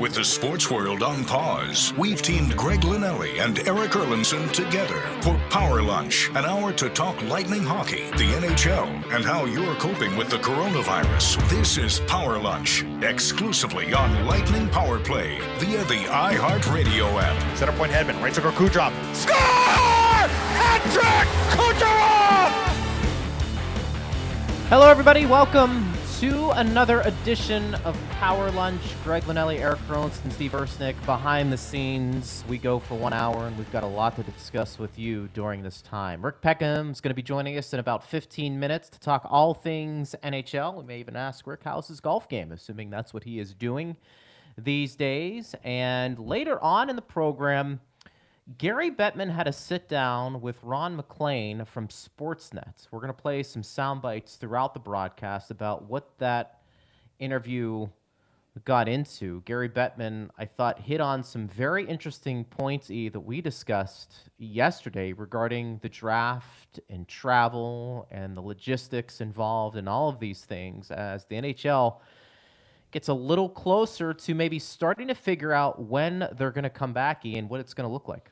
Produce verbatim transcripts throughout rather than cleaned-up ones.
With the sports world on pause, we've teamed Greg Linnelli and Eric Erlandson together for Power Lunch, an hour to talk Lightning hockey, the N H L, and how you're coping with the coronavirus. This is Power Lunch, exclusively on Lightning Power Play via the iHeartRadio app. Center point Hedman, right circle Kucherov. Score! Hat-trick! Kucherov! Hello, everybody. Welcome to another edition of Power Lunch. Greg Linnelli, Eric Erlandson, Steve Yzerman. Behind the scenes, we go for one hour, and we've got a lot to discuss with you during this time. Rick Peckham is going to be joining us in about fifteen minutes to talk all things N H L. We may even ask Rick, how's his golf game, assuming that's what he is doing these days. And later on in the program, Gary Bettman had a sit-down with Ron McLean from Sportsnet. We're going to play some sound bites throughout the broadcast about what that interview got into. Gary Bettman, I thought, hit on some very interesting points e, that we discussed yesterday regarding the draft and travel and the logistics involved in all of these things as the N H L gets a little closer to maybe starting to figure out when they're going to come back and what it's going to look like.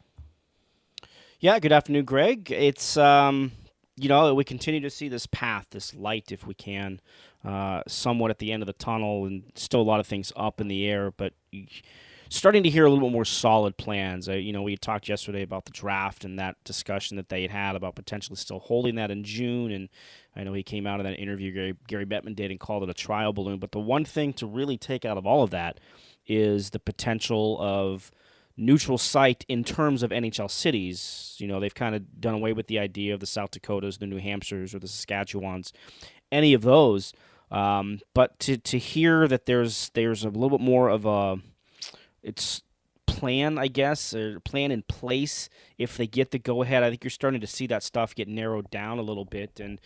Yeah, good afternoon, Greg. It's, um, you know, we continue to see this path, this light, if we can, uh, somewhat at the end of the tunnel, and still a lot of things up in the air, but starting to hear a little bit more solid plans. Uh, you know, we talked yesterday about the draft and that discussion that they had had about potentially still holding that in June, and I know he came out of that interview, Gary, Gary Bettman did, and called it a trial balloon. But the one thing to really take out of all of that is the potential of neutral site in terms of N H L cities. You know, they've kind of done away with the idea of the South Dakotas, the New Hampshires, or the Saskatchewans, any of those. Um, but to to hear that there's there's a little bit more of a it's plan, I guess, or plan in place if they get the go-ahead, I think you're starting to see that stuff get narrowed down a little bit. And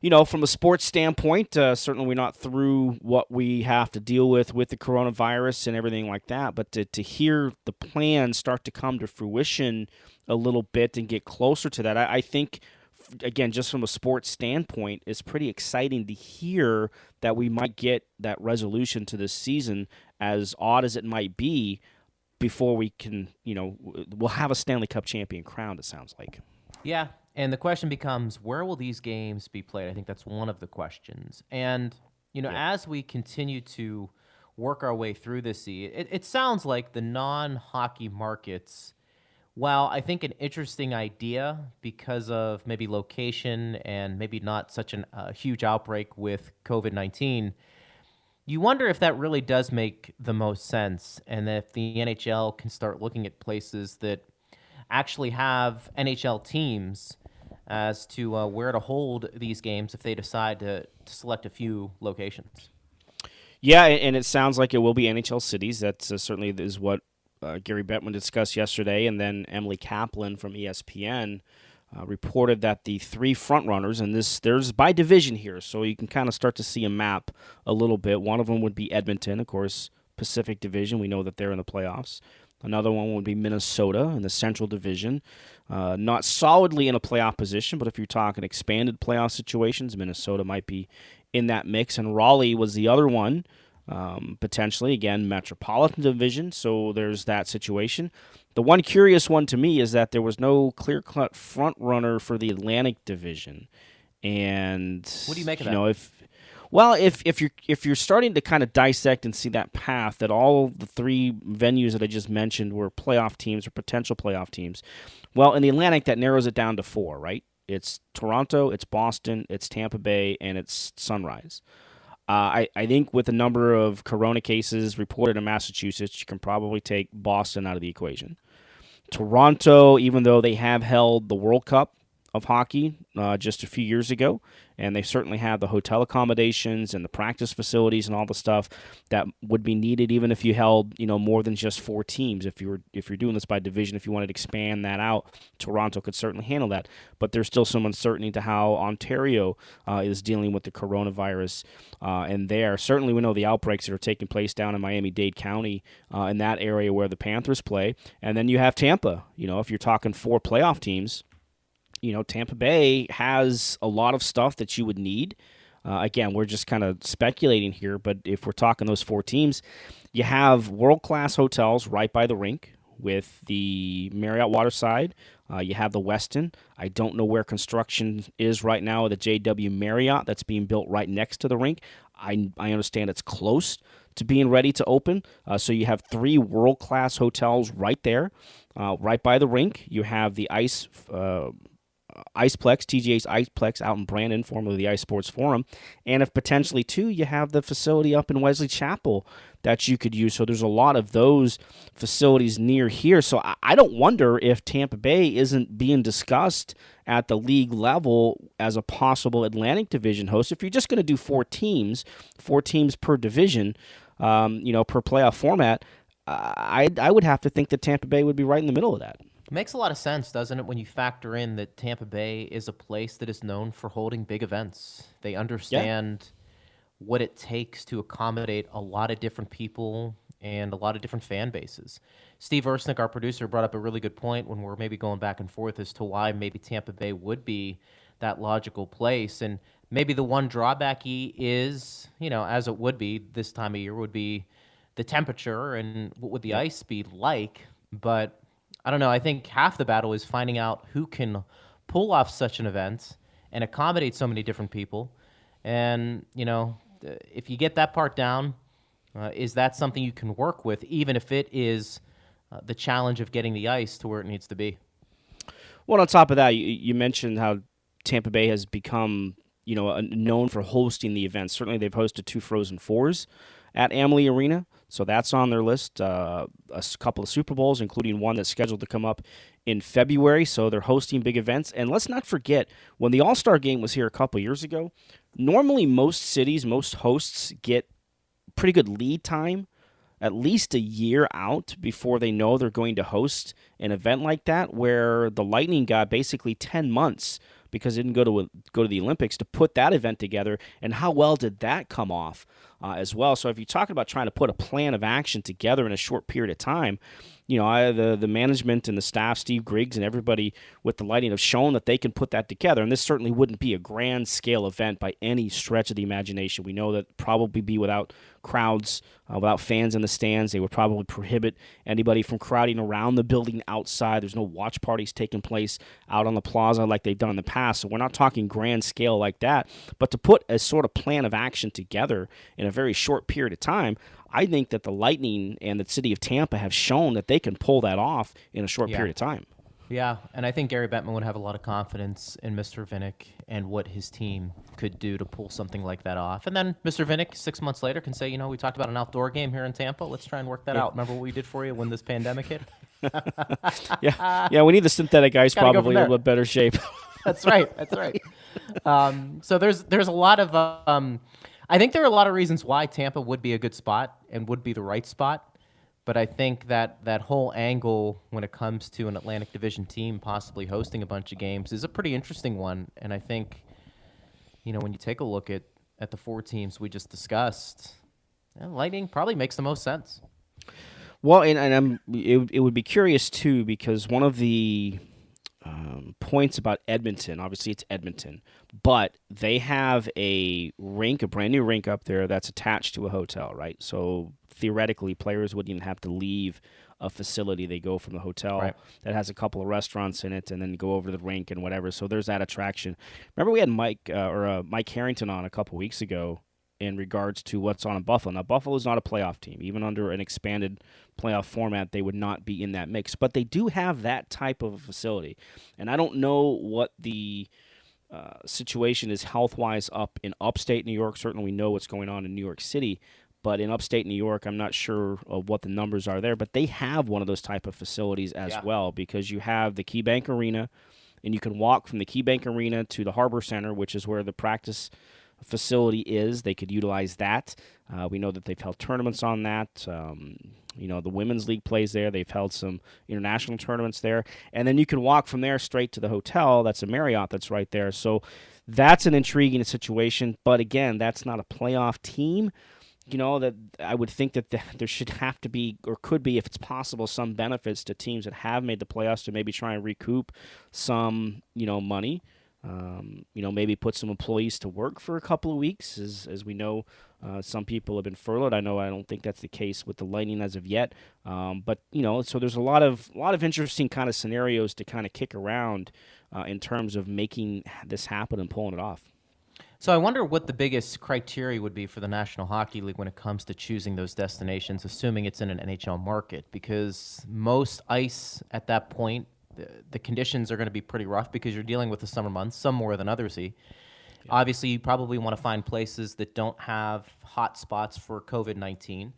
you know, from a sports standpoint, uh, certainly we're not through what we have to deal with with the coronavirus and everything like that, but to, to hear the plan start to come to fruition a little bit and get closer to that, I, I think, again, just from a sports standpoint, it's pretty exciting to hear that we might get that resolution to this season, as odd as it might be, before we can, you know, we'll have a Stanley Cup champion crowned, it sounds like. Yeah. And the question becomes, where will these games be played? I think that's one of the questions. And, you know, yeah. as we continue to work our way through this, it, it sounds like the non-hockey markets, while I think an interesting idea because of maybe location and maybe not such a uh, huge outbreak with covid nineteen, you wonder if that really does make the most sense, and if the N H L can start looking at places that actually have N H L teams as to uh, where to hold these games if they decide to, to select a few locations. Yeah, and it sounds like it will be N H L cities. That uh, certainly is what uh, Gary Bettman discussed yesterday, and then Emily Kaplan from E S P N uh, reported that the three frontrunners, and this there's by division here, so you can kind of start to see a map a little bit. One of them would be Edmonton, of course, Pacific Division. We know that they're in the playoffs. Another one would be Minnesota in the Central Division. Uh, not solidly in a playoff position, but if you're talking expanded playoff situations, Minnesota might be in that mix. And Raleigh was the other one, um, potentially, again, Metropolitan Division. So there's that situation. The one curious one to me is that there was no clear-cut front-runner for the Atlantic Division. And what do you make of you that? Know, if, Well, if if you're if you're starting to kind of dissect and see that path, that all the three venues that I just mentioned were playoff teams or potential playoff teams, well, in the Atlantic, that narrows it down to four, right? It's Toronto, it's Boston, it's Tampa Bay, and it's Sunrise. Uh, I, I think with the number of corona cases reported in Massachusetts, you can probably take Boston out of the equation. Toronto, even though they have held the World Cup of hockey uh, just a few years ago, and they certainly have the hotel accommodations and the practice facilities and all the stuff that would be needed even if you held, you know, more than just four teams. If you were if you're doing this by division, if you wanted to expand that out, Toronto could certainly handle that. But there's still some uncertainty to how Ontario uh, is dealing with the coronavirus, uh, and there certainly we know the outbreaks that are taking place down in Miami-Dade County uh, in that area where the Panthers play, and then you have Tampa. You know, if you're talking four playoff teams, you know, Tampa Bay has a lot of stuff that you would need. Uh, again, we're just kind of speculating here, but if we're talking those four teams, You have world-class hotels right by the rink with the Marriott Waterside. Uh, you have the Westin. I don't know where construction is right now of the J W Marriott that's being built right next to the rink. I, I understand it's close to being ready to open. Uh, so you have three world-class hotels right there, uh, right by the rink. You have the Ice uh, IcePlex, T G A's IcePlex out in Brandon, formerly the Ice Sports Forum. And if potentially, too, you have the facility up in Wesley Chapel that you could use. So there's a lot of those facilities near here. So I, I don't wonder if Tampa Bay isn't being discussed at the league level as a possible Atlantic Division host. If you're just going to do four teams, four teams per division, um, you know, per playoff format, uh, I I would have to think that Tampa Bay would be right in the middle of that. It makes a lot of sense, doesn't it, when you factor in that Tampa Bay is a place that is known for holding big events. They understand yeah. what it takes to accommodate a lot of different people and a lot of different fan bases. Steve Ersnick, our producer, brought up a really good point when we're maybe going back and forth as to why maybe Tampa Bay would be that logical place. And maybe the one drawbacky is, you know, as it would be this time of year, would be the temperature and what would the ice be like. But I don't know. I think half the battle is finding out who can pull off such an event and accommodate so many different people. And, you know, if you get that part down, uh, is that something you can work with, even if it is uh, the challenge of getting the ice to where it needs to be? Well, on top of that, you, you mentioned how Tampa Bay has become, you know, known for hosting the events. Certainly they've hosted two Frozen Fours at Amalie Arena. So that's on their list, uh, a couple of Super Bowls, including one that's scheduled to come up in February. So they're hosting big events. And let's not forget, when the All-Star Game was here a couple years ago, normally most cities, most hosts get pretty good lead time, at least a year out before they know they're going to host an event like that, where the Lightning got basically ten months because it didn't go to a, go to the Olympics, to put that event together, and how well did that come off uh, as well? So if you're talking about trying to put a plan of action together in a short period of time, you know, I, the, the management and the staff, Steve Griggs and everybody with the Lightning, have shown that they can put that together, and this certainly wouldn't be a grand-scale event by any stretch of the imagination. We know that probably be without crowds, uh, without fans in the stands. They would probably prohibit anybody from crowding around the building outside. There's no watch parties taking place out on the plaza like they've done in the past, so we're not talking grand scale like that. But to put a sort of plan of action together in a very short period of time, I think that the Lightning and the city of Tampa have shown that they can pull that off in a short yeah. period of time. Yeah, and I think Gary Bettman would have a lot of confidence in Mister Vinick and what his team could do to pull something like that off. And then Mister Vinick, six months later, can say, you know, we talked about an outdoor game here in Tampa. Let's try and work that yeah. out. Remember what we did for you when this pandemic hit? yeah, yeah. We need the synthetic ice probably in a little bit better shape. That's right. That's right. Um, so there's there's a lot of um, I think there are a lot of reasons why Tampa would be a good spot and would be the right spot. But I think that that whole angle when it comes to an Atlantic Division team possibly hosting a bunch of games is a pretty interesting one. And I think, you know, when you take a look at, at the four teams we just discussed, yeah, Lightning probably makes the most sense. Well, and, and I'm, it, it would be curious, too, because one of the um, points about Edmonton, obviously it's Edmonton, but they have a rink, a brand new rink up there that's attached to a hotel, right? So theoretically, players wouldn't even have to leave a facility. They go from the hotel right. that has a couple of restaurants in it, and then go over to the rink and whatever. So there's that attraction. Remember, we had Mike uh, or uh, Mike Harrington on a couple weeks ago in regards to what's on in Buffalo. Now, Buffalo is not a playoff team. Even under an expanded playoff format, they would not be in that mix. But they do have that type of a facility. And I don't know what the uh, situation is health-wise up in upstate New York. Certainly we know what's going on in New York City. But in upstate New York, I'm not sure of what the numbers are there. But they have one of those type of facilities as yeah. well, because you have the KeyBank Arena, and you can walk from the KeyBank Arena to the Harbor Center, which is where the practice facility is. They could utilize that. Uh, we know that they've held tournaments on that. Um, you know, the Women's League plays there. They've held some international tournaments there. And then you can walk from there straight to the hotel. That's a Marriott that's right there. So that's an intriguing situation. But, again, that's not a playoff team. You know, that I would think that there should have to be, or could be, if it's possible, some benefits to teams that have made the playoffs to maybe try and recoup some, you know, money. Um, you know, maybe put some employees to work for a couple of weeks. As as we know, uh, some people have been furloughed. I know I don't think that's the case with the Lightning as of yet. Um, but, you know, so there's a lot of a lot of interesting kind of scenarios to kind of kick around uh, in terms of making this happen and pulling it off. So I wonder what the biggest criteria would be for the National Hockey League when it comes to choosing those destinations, assuming it's in an N H L market, because most ice at that point, The, the conditions are going to be pretty rough because you're dealing with the summer months, some more than others. Yeah. Obviously, you probably want to find places that don't have hot spots for covid nineteen.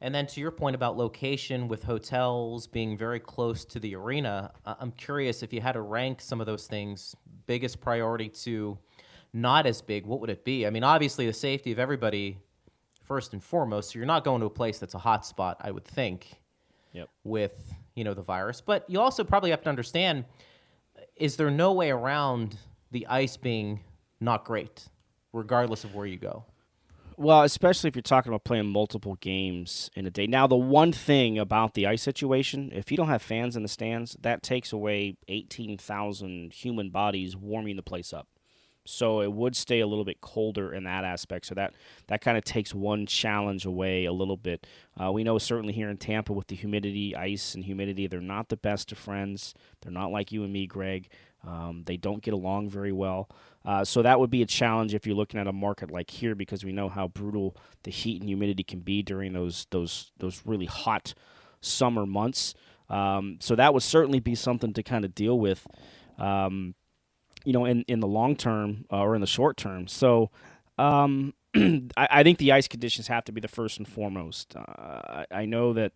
And then to your point about location with hotels being very close to the arena, uh, I'm curious if you had to rank some of those things, biggest priority to not as big, what would it be? I mean, obviously, the safety of everybody first and foremost. So you're not going to a place that's a hot spot, I would think, yep, with... you know, the virus. But you also probably have to understand, is there no way around the ice being not great, regardless of where you go? Well, especially if you're talking about playing multiple games in a day. Now, the one thing about the ice situation, if you don't have fans in the stands, that takes away eighteen thousand human bodies warming the place up. So it would stay a little bit colder in that aspect. So that, that kind of takes one challenge away a little bit. Uh, we know certainly here in Tampa with the humidity, ice and humidity, they're not the best of friends. They're not like you and me, Greg. Um, they don't get along very well. Uh, so that would be a challenge if you're looking at a market like here, because we know how brutal the heat and humidity can be during those those those really hot summer months. Um, so that would certainly be something to kind of deal with. Um You know, in, in the long term uh, or in the short term. So um, I, I think the ice conditions have to be the first and foremost. Uh, I, I know that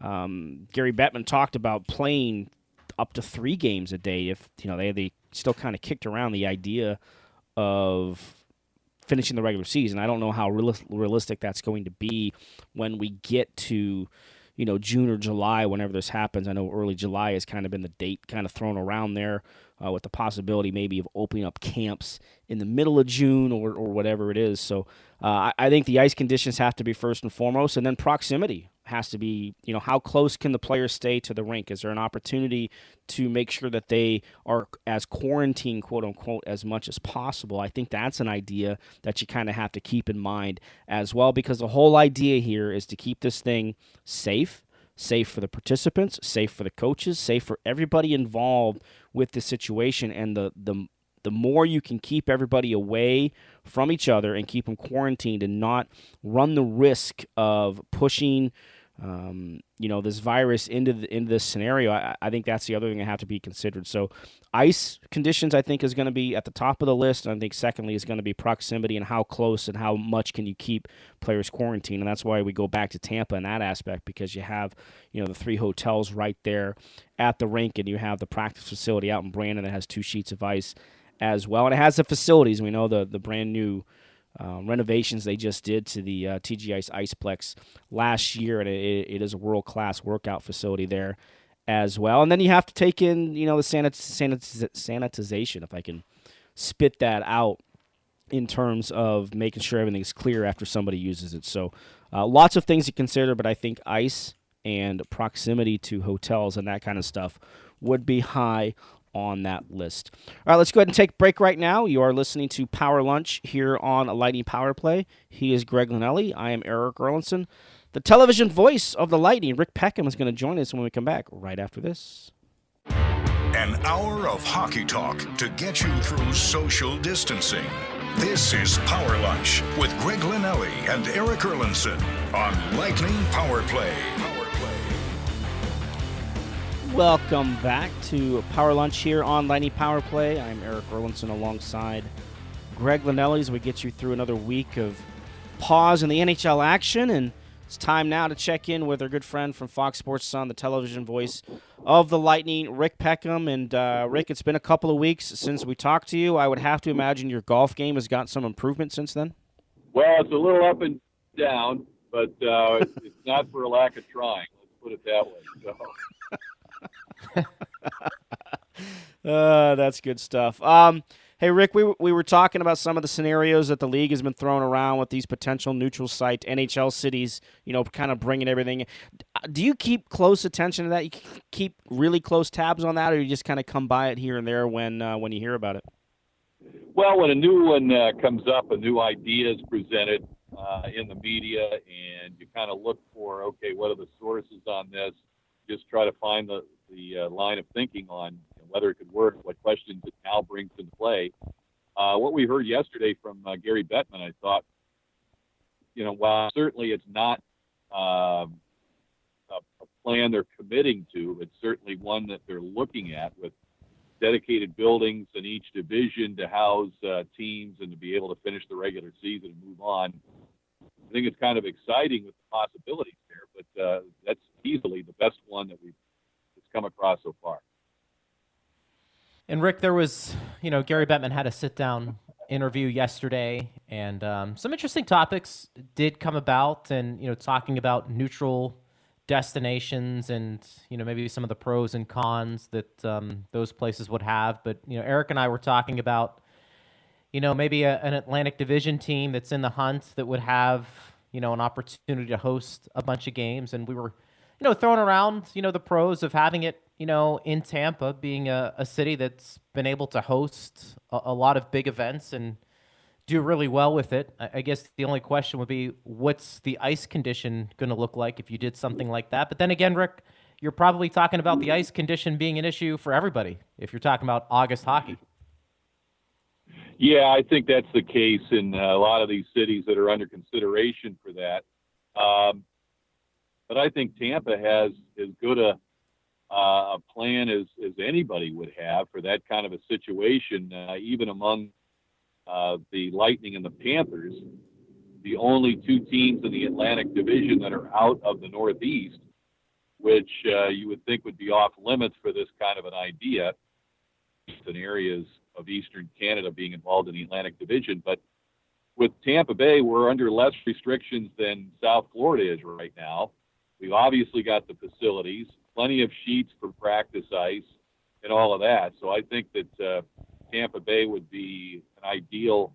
um, Gary Bettman talked about playing up to three games a day if, you know, they, they still kind of kicked around the idea of finishing the regular season. I don't know how real, realistic that's going to be when we get to, you know, June or July, whenever this happens. I know early July has kind of been the date kind of thrown around there. Uh, with the possibility maybe of opening up camps in the middle of June or, or whatever it is. So uh, I, I think the ice conditions have to be first and foremost, and then proximity has to be, you know, how close can the players stay to the rink? Is there an opportunity to make sure that they are as quarantined, quote-unquote, as much as possible? I think that's an idea that you kind of have to keep in mind as well, because the whole idea here is to keep this thing safe, safe for the participants, safe for the coaches, safe for everybody involved with the situation. And the, the the more you can keep everybody away from each other and keep them quarantined and not run the risk of pushing, um, you know, this virus into the, into this scenario, I, I think that's the other thing that have to be considered. So ice conditions, I think, is going to be at the top of the list. And I think secondly is going to be proximity and how close and how much can you keep players quarantined. And that's why we go back to Tampa in that aspect, because you have, you know, the three hotels right there at the rink, and you have the practice facility out in Brandon that has two sheets of ice as well. And it has the facilities. We know the, the brand new Uh, renovations they just did to the uh, T G Ice IcePlex last year, and it, it is a world-class workout facility there as well. And then you have to take in, you know, the sanit- sanit- sanitization, if I can spit that out, in terms of making sure everything's clear after somebody uses it. So uh, lots of things to consider, but I think ice and proximity to hotels and that kind of stuff would be high on that list. All right, let's go ahead and take a break right now. You are listening to Power Lunch here on Lightning Power Play. He is Greg Linnelli. I am Eric Erlandson. The television voice of the Lightning, Rick Peckham, is going to join us when we come back right after this. An hour of hockey talk to get you through social distancing. This is Power Lunch with Greg Linnelli and Eric Erlandson on Lightning Power Play. Welcome back to Power Lunch here on Lightning Power Play. I'm Eric Erlandson alongside Greg Linnelli as we get you through another week of pause in the N H L action. And it's time now to check in with our good friend from Fox Sports Sun, the television voice of the Lightning, Rick Peckham. And uh, Rick, it's been a couple of weeks since we talked to you. I would have to imagine your golf game has gotten some improvement since then. Well, it's a little up and down, but uh, it's, it's not for a lack of trying. Let's put it that way. So. uh, that's good stuff. Um, hey, Rick, we we were talking about some of the scenarios that the league has been throwing around with these potential neutral site N H L cities, you know, kind of bringing everything. Do you keep close attention to that? You keep really close tabs on that, or you just kind of come by it here and there when uh, when you hear about it? Well, when a new one uh, comes up, a new idea is presented uh, in the media, and you kind of look for, okay, what are the sources on this? Just try to find the, the uh, line of thinking on whether it could work, what questions it now brings into play. Uh, what we heard yesterday from uh, Gary Bettman, I thought, you know, while certainly it's not um, a, a plan they're committing to, it's certainly one that they're looking at with dedicated buildings in each division to house uh, teams and to be able to finish the regular season and move on. I think it's kind of exciting with the possibilities there, but uh, that's easily the best one that we've that's come across so far. And Rick, there was, you know, Gary Bettman had a sit-down interview yesterday, and um, some interesting topics did come about, and, you know, talking about neutral destinations and, you know, maybe some of the pros and cons that um, those places would have. But, you know, Eric and I were talking about, you know, maybe a, an Atlantic Division team that's in the hunt that would have, you know, an opportunity to host a bunch of games. And we were, you know, throwing around, you know, the pros of having it, you know, in Tampa, being a, a city that's been able to host a, a lot of big events and do really well with it. I guess the only question would be, what's the ice condition going to look like if you did something like that? But then again, Rick, you're probably talking about the ice condition being an issue for everybody if you're talking about August hockey. Yeah, I think that's the case in a lot of these cities that are under consideration for that. Um, but I think Tampa has as good a, uh, a plan as, as anybody would have for that kind of a situation, uh, even among Uh, the Lightning and the Panthers, the only two teams in the Atlantic Division that are out of the Northeast, which uh, you would think would be off limits for this kind of an idea, in areas of Eastern Canada being involved in the Atlantic Division. But with Tampa Bay, we're under less restrictions than South Florida is right now. We've obviously got the facilities, plenty of sheets for practice ice, and all of that. So I think that uh, Tampa Bay would be an ideal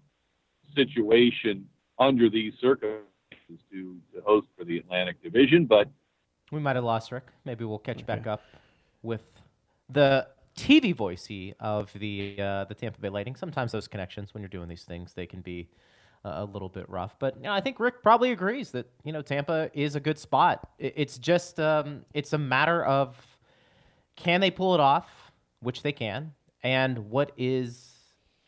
situation under these circumstances to, to host for the Atlantic Division, but we might have lost Rick. Maybe we'll catch okay. back up with the T V voicey of the uh, the Tampa Bay Lightning. Sometimes those connections, when you're doing these things, they can be uh, a little bit rough. But you know, I think Rick probably agrees that you know Tampa is a good spot. It's just um, it's a matter of can they pull it off, which they can. And what is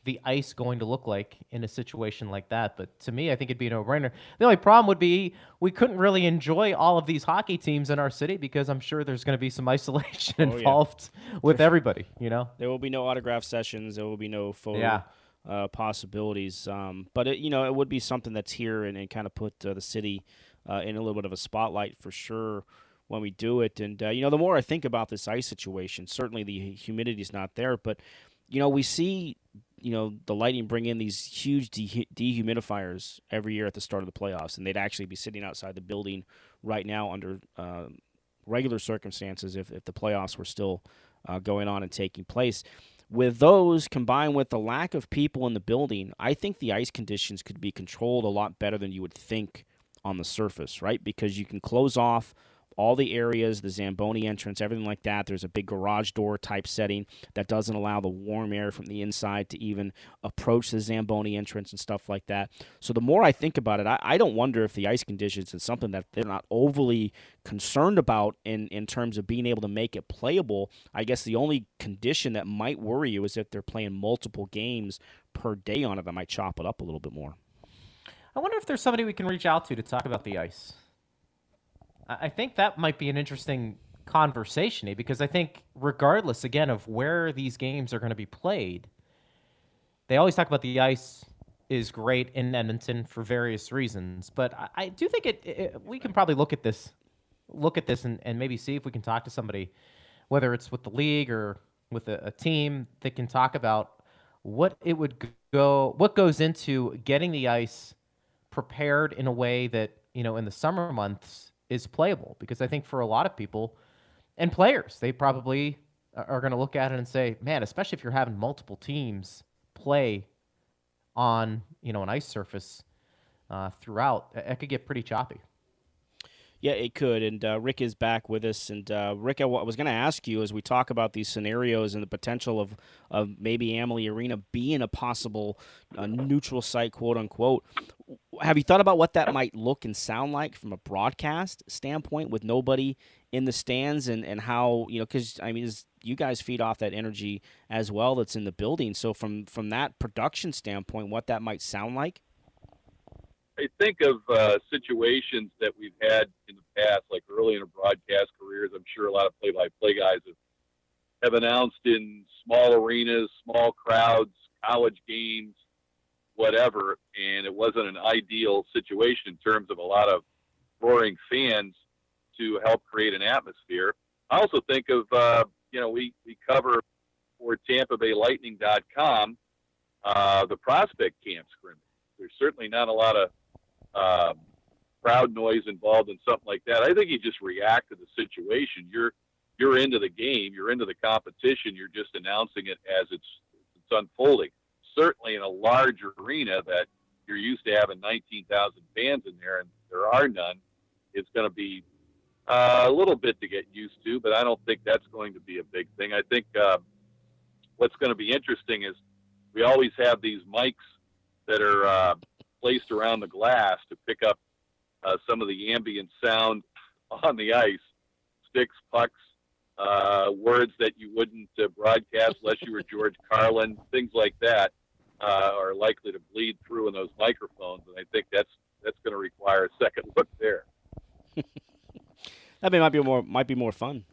the ice going to look like in a situation like that? But to me, I think it'd be a no-brainer. The only problem would be we couldn't really enjoy all of these hockey teams in our city because I'm sure there's going to be some isolation oh, involved yeah. with everybody, you know? There will be no autograph sessions. There will be no photo yeah. uh, possibilities. Um, but, it, you know, it would be something that's here and, and kind of put uh, the city uh, in a little bit of a spotlight for sure when we do it. And, uh, you know, the more I think about this ice situation, certainly the humidity is not there, but, you know, we see, you know, the Lightning bring in these huge de- dehumidifiers every year at the start of the playoffs, and they'd actually be sitting outside the building right now under uh, regular circumstances if, if the playoffs were still uh, going on and taking place. With those, combined with the lack of people in the building, I think the ice conditions could be controlled a lot better than you would think on the surface, right? Because you can close off all the areas, the Zamboni entrance, everything like that. There's a big garage door type setting that doesn't allow the warm air from the inside to even approach the Zamboni entrance and stuff like that. So the more I think about it, I, I don't wonder if the ice conditions is something that they're not overly concerned about in, in terms of being able to make it playable. I guess the only condition that might worry you is if they're playing multiple games per day on it. That might chop it up a little bit more. I wonder if there's somebody we can reach out to to talk about the ice. I think that might be an interesting conversation because I think regardless, again, of where these games are going to be played, they always talk about the ice is great in Edmonton for various reasons. But I, I do think it, it. we can probably look at this look at this, and, and maybe see if we can talk to somebody, whether it's with the league or with a, a team that can talk about what it would go, what goes into getting the ice prepared in a way that, you know, in the summer months is playable, because I think for a lot of people and players, they probably are going to look at it and say, man, especially if you're having multiple teams play on, you know, an ice surface uh, throughout, it could get pretty choppy. Yeah, it could. And uh, Rick is back with us. And uh, Rick, I was going to ask you as we talk about these scenarios and the potential of, of maybe Amalie Arena being a possible uh, neutral site, quote unquote. Have you thought about what that might look and sound like from a broadcast standpoint with nobody in the stands and, and how, you know, because, I mean, you guys feed off that energy as well that's in the building. So from, from that production standpoint, what that might sound like? I think of uh, situations that we've had in the past, like early in our broadcast careers. I'm sure a lot of play-by-play guys have, have announced in small arenas, small crowds, college games, whatever, and it wasn't an ideal situation in terms of a lot of roaring fans to help create an atmosphere. I also think of, uh, you know, we, we cover for Tampa Bay Lightning dot com uh, the prospect camp scrimmage. There's certainly not a lot of um, crowd noise involved in something like that. I think you just react to the situation. You're you're into the game. You're into the competition. You're just announcing it as it's it's unfolding. Certainly in a large arena that you're used to having nineteen thousand fans in there, and there are none, it's going to be uh, a little bit to get used to, but I don't think that's going to be a big thing. I think uh, what's going to be interesting is we always have these mics that are uh, placed around the glass to pick up uh, some of the ambient sound on the ice, sticks, pucks, uh, words that you wouldn't uh, broadcast unless you were George Carlin, things like that uh, are likely to bleed through in those microphones, and I think that's that's going to require a second look there. That might be more might be more fun.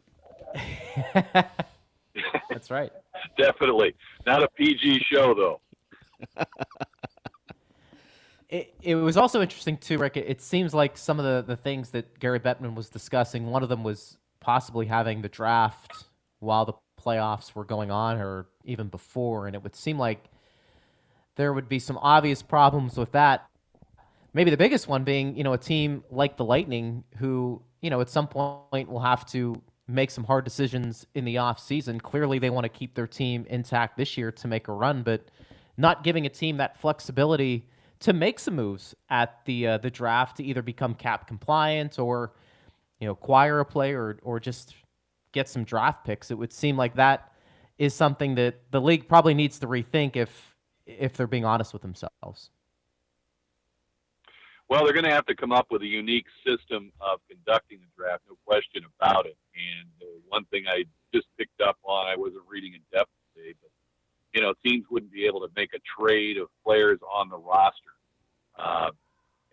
That's right. Definitely. Not a P G show, though. It, it was also interesting, too, Rick. It, it seems like some of the, the things that Gary Bettman was discussing, one of them was possibly having the draft while the playoffs were going on or even before, and it would seem like there would be some obvious problems with that. Maybe the biggest one being, you know, a team like the Lightning who, you know, at some point will have to make some hard decisions in the offseason. Clearly, they want to keep their team intact this year to make a run, but not giving a team that flexibility to make some moves at the uh, the draft to either become cap compliant or, you know, acquire a player or, or just get some draft picks. It would seem like that is something that the league probably needs to rethink if if they're being honest with themselves. Well, they're going to have to come up with a unique system of conducting the draft, no question about it. And uh, one thing I just picked up on, I wasn't reading in depth today, but, you know, teams wouldn't be able to make a trade of players on the roster Uh,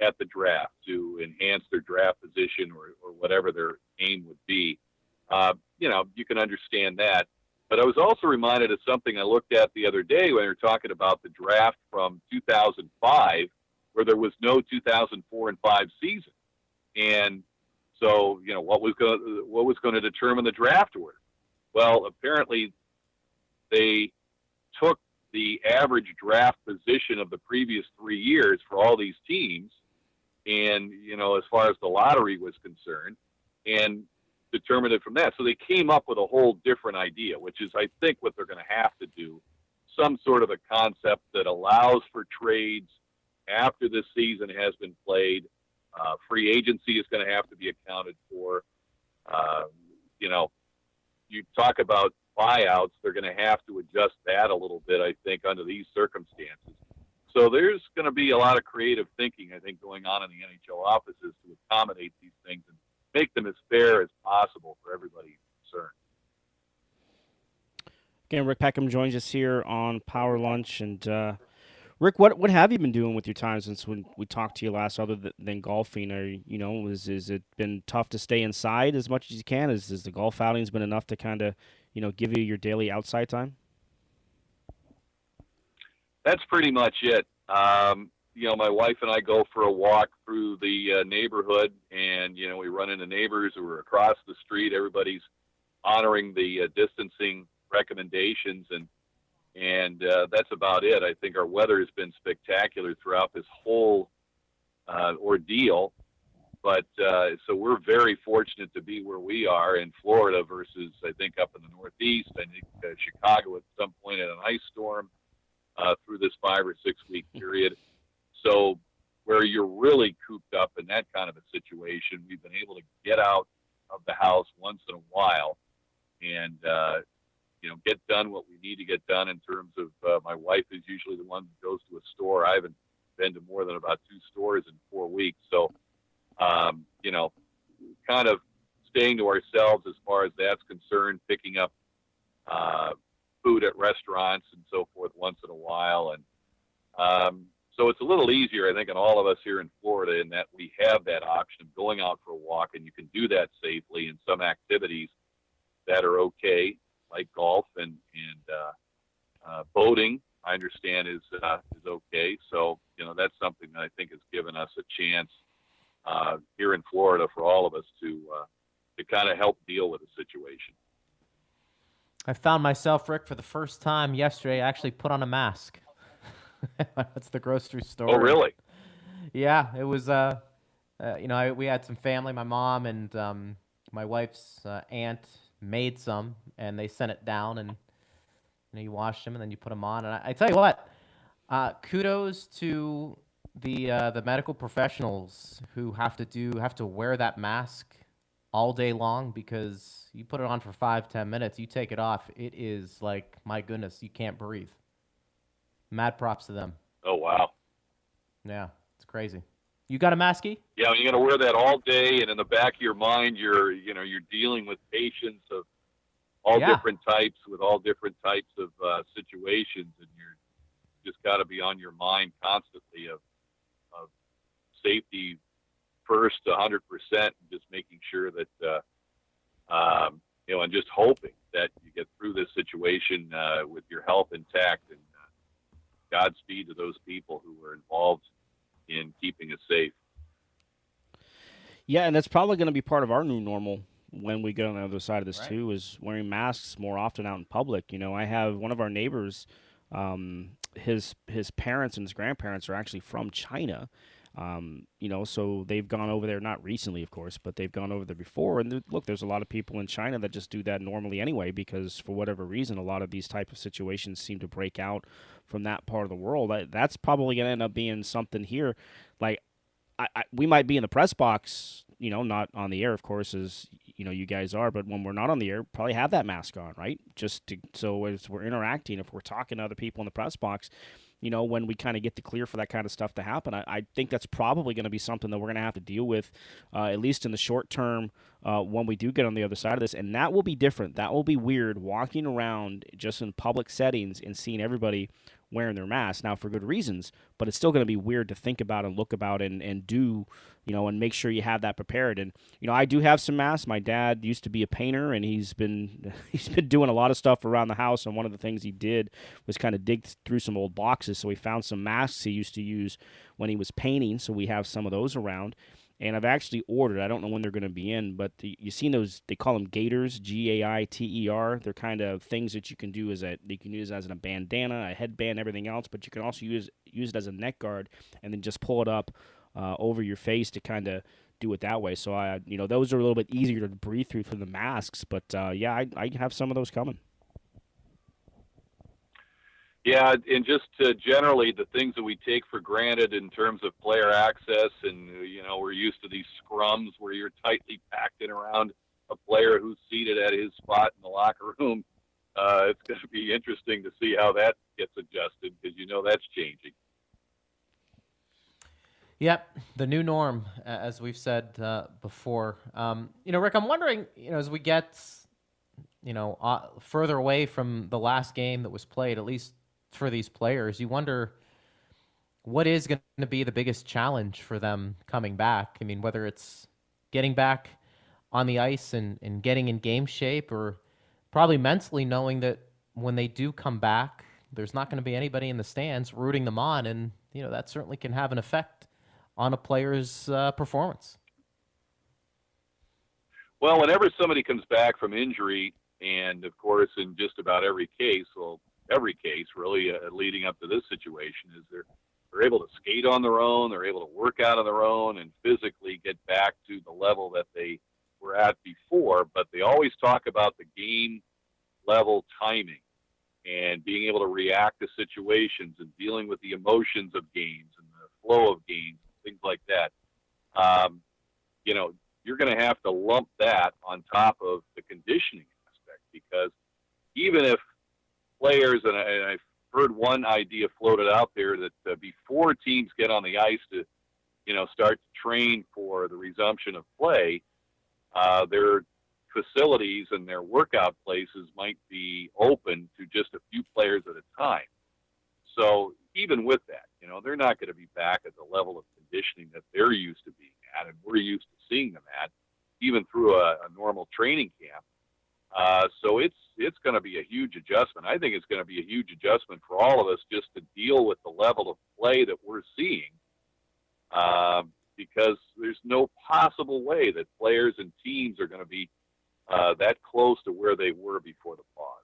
at the draft to enhance their draft position or, or whatever their aim would be. Uh, you know, you can understand that. But I was also reminded of something I looked at the other day when we were talking about the draft from two thousand five, where there was no two thousand four and five season. And so, you know, what was going to, what was going to determine the draft order? Well, apparently they took the average draft position of the previous three years for all these teams. And, you know, as far as the lottery was concerned and determined it from that. So they came up with a whole different idea, which is, I think what they're going to have to do, some sort of a concept that allows for trades after this season has been played. Uh, free agency is going to have to be accounted for. Uh, you know, you talk about buyouts, they're going to have to adjust that a little bit, I think, under these circumstances. So there's going to be a lot of creative thinking, I think, going on in the N H L offices to accommodate these things and make them as fair as possible for everybody concerned. Again, Rick Peckham joins us here on Power Lunch. And, uh, Rick, what, what have you been doing with your time since when we talked to you last, other than golfing? Or, you know, is, is it been tough to stay inside as much as you can? Is, is the golf outings been enough to kind of, you know, give you your daily outside time? That's pretty much it. Um, you know, my wife and I go for a walk through the uh, neighborhood, and, you know, we run into neighbors who are across the street. Everybody's honoring the uh, distancing recommendations, and and uh, that's about it. I think our weather has been spectacular throughout this whole uh, ordeal. But uh, so we're very fortunate to be where we are in Florida versus, I think, up in the Northeast. I think uh, Chicago at some point had an ice storm uh, through this five or six week period. So where you're really cooped up in that kind of a situation. We've been able to get out of the house once in a while and, uh, you know, get done what we need to get done in terms of uh, my wife is usually the one that goes to a store. I haven't been to more than about two stores in four weeks. So, um, you know, kind of staying to ourselves as far as that's concerned, picking up uh, food at restaurants and so forth once in a while. And um, so it's a little easier, I think, in all of us here in Florida in that we have that option of going out for a walk, and you can do that safely in some activities that are okay, like golf and, and uh, uh, boating, I understand, is uh, is okay. So, you know, that's something that I think has given us a chance uh, here in Florida for all of us to uh, to kind of help deal with the situation. I found myself, Rick, for the first time yesterday, I actually put on a mask. That's the grocery store. Oh, really? Yeah, it was, uh, uh, you know, I, we had some family, my mom and um, my wife's uh, aunt made some, and they sent it down, and you know, you wash them and then you put them on. And I, I tell you what, uh, kudos to the uh, the medical professionals who have to do have to wear that mask all day long, because you put it on for five, ten minutes, you take it off, it is like, my goodness, you can't breathe. Mad props to them. Oh, wow. Yeah, it's crazy. You got a masky? Yeah, you're going to wear that all day, and in the back of your mind, you're you know you're dealing with patients of all yeah. different types, with all different types of uh, situations, and you're just got to be on your mind constantly of of safety first, one hundred percent, and just making sure that uh, um, you know, and just hoping that you get through this situation uh, with your health intact, and uh, Godspeed to those people who were involved in keeping us safe. Yeah, and that's probably going to be part of our new normal when we get on the other side of this, right, too, is wearing masks more often out in public. You know, I have one of our neighbors, um, his his parents and his grandparents are actually from China, um, you know, so they've gone over there, not recently, of course, but they've gone over there before. And look, there's a lot of people in China that just do that normally anyway, because for whatever reason, a lot of these type of situations seem to break out from that part of the world. I, that's probably going to end up being something here. Like, I, I, we might be in the press box, you know, not on the air, of course, as you know, you guys are, but when we're not on the air, probably have that mask on, right? Just to, so as we're interacting, if we're talking to other people in the press box, you know, when we kind of get the clear for that kind of stuff to happen, I, I think that's probably going to be something that we're going to have to deal with, uh, at least in the short term, uh, when we do get on the other side of this. And that will be different. That will be weird, walking around just in public settings and seeing everybody wearing their masks, now for good reasons, but it's still going to be weird to think about and look about and, and do, you know, and make sure you have that prepared. And, you know, I do have some masks. My dad used to be a painter, and he's been, he's been doing a lot of stuff around the house. And one of the things he did was kind of dig through some old boxes. So he found some masks he used to use when he was painting. So we have some of those around. And I've actually ordered, I don't know when they're going to be in, but the, you've seen those, they call them gaiters, G A I T E R. They're kind of things that you can do as a, you can use as a bandana, a headband, everything else, but you can also use use it as a neck guard and then just pull it up uh, over your face to kind of do it that way. So, I, you know, those are a little bit easier to breathe through for the masks, but uh, yeah, I, I have some of those coming. Yeah, and just uh, generally the things that we take for granted in terms of player access, and, you know, we're used to these scrums where you're tightly packed in around a player who's seated at his spot in the locker room. Uh, it's going to be interesting to see how that gets adjusted, because, you know, that's changing. Yep, the new norm, as we've said uh, before. Um, you know, Rick, I'm wondering, you know, as we get, you know, uh, further away from the last game that was played, at least for these players, you wonder what is going to be the biggest challenge for them coming back. I mean, whether it's getting back on the ice and, and getting in game shape, or probably mentally knowing that when they do come back, there's not going to be anybody in the stands rooting them on. And, you know, that certainly can have an effect on a player's uh, performance. Well, whenever somebody comes back from injury, and of course, in just about every case, well, every case really uh, leading up to this situation, is they're they're able to skate on their own, they're able to work out on their own, and physically get back to the level that they were at before. But they always talk about the game level timing and being able to react to situations and dealing with the emotions of games and the flow of games and things like that. Um, you know, you're going to have to lump that on top of the conditioning aspect, because even if players, and, I, and I've heard one idea floated out there that uh, before teams get on the ice to, you know, start to train for the resumption of play, uh, their facilities and their workout places might be open to just a few players at a time. So even with that, you know, they're not going to be back at the level of conditioning that they're used to being at, and we're used to seeing them at, even through a, a normal training camp. Uh, so it's it's going to be a huge adjustment. I think it's going to be a huge adjustment for all of us just to deal with the level of play that we're seeing, uh, because there's no possible way that players and teams are going to be uh, that close to where they were before the pause.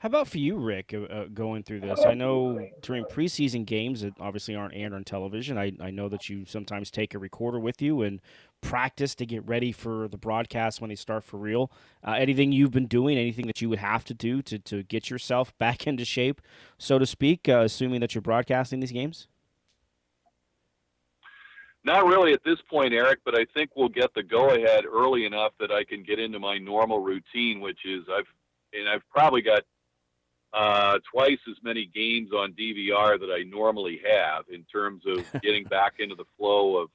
How about for you, Rick, uh, going through this? I know during preseason games that obviously aren't aired on television, I, I know that you sometimes take a recorder with you and practice to get ready for the broadcast when they start for real. Uh, anything you've been doing, anything that you would have to do to, to get yourself back into shape, so to speak, uh, assuming that you're broadcasting these games? Not really at this point, Eric, but I think we'll get the go-ahead early enough that I can get into my normal routine, which is I've and I've probably got uh twice as many games on D V R that I normally have in terms of getting back into the flow of,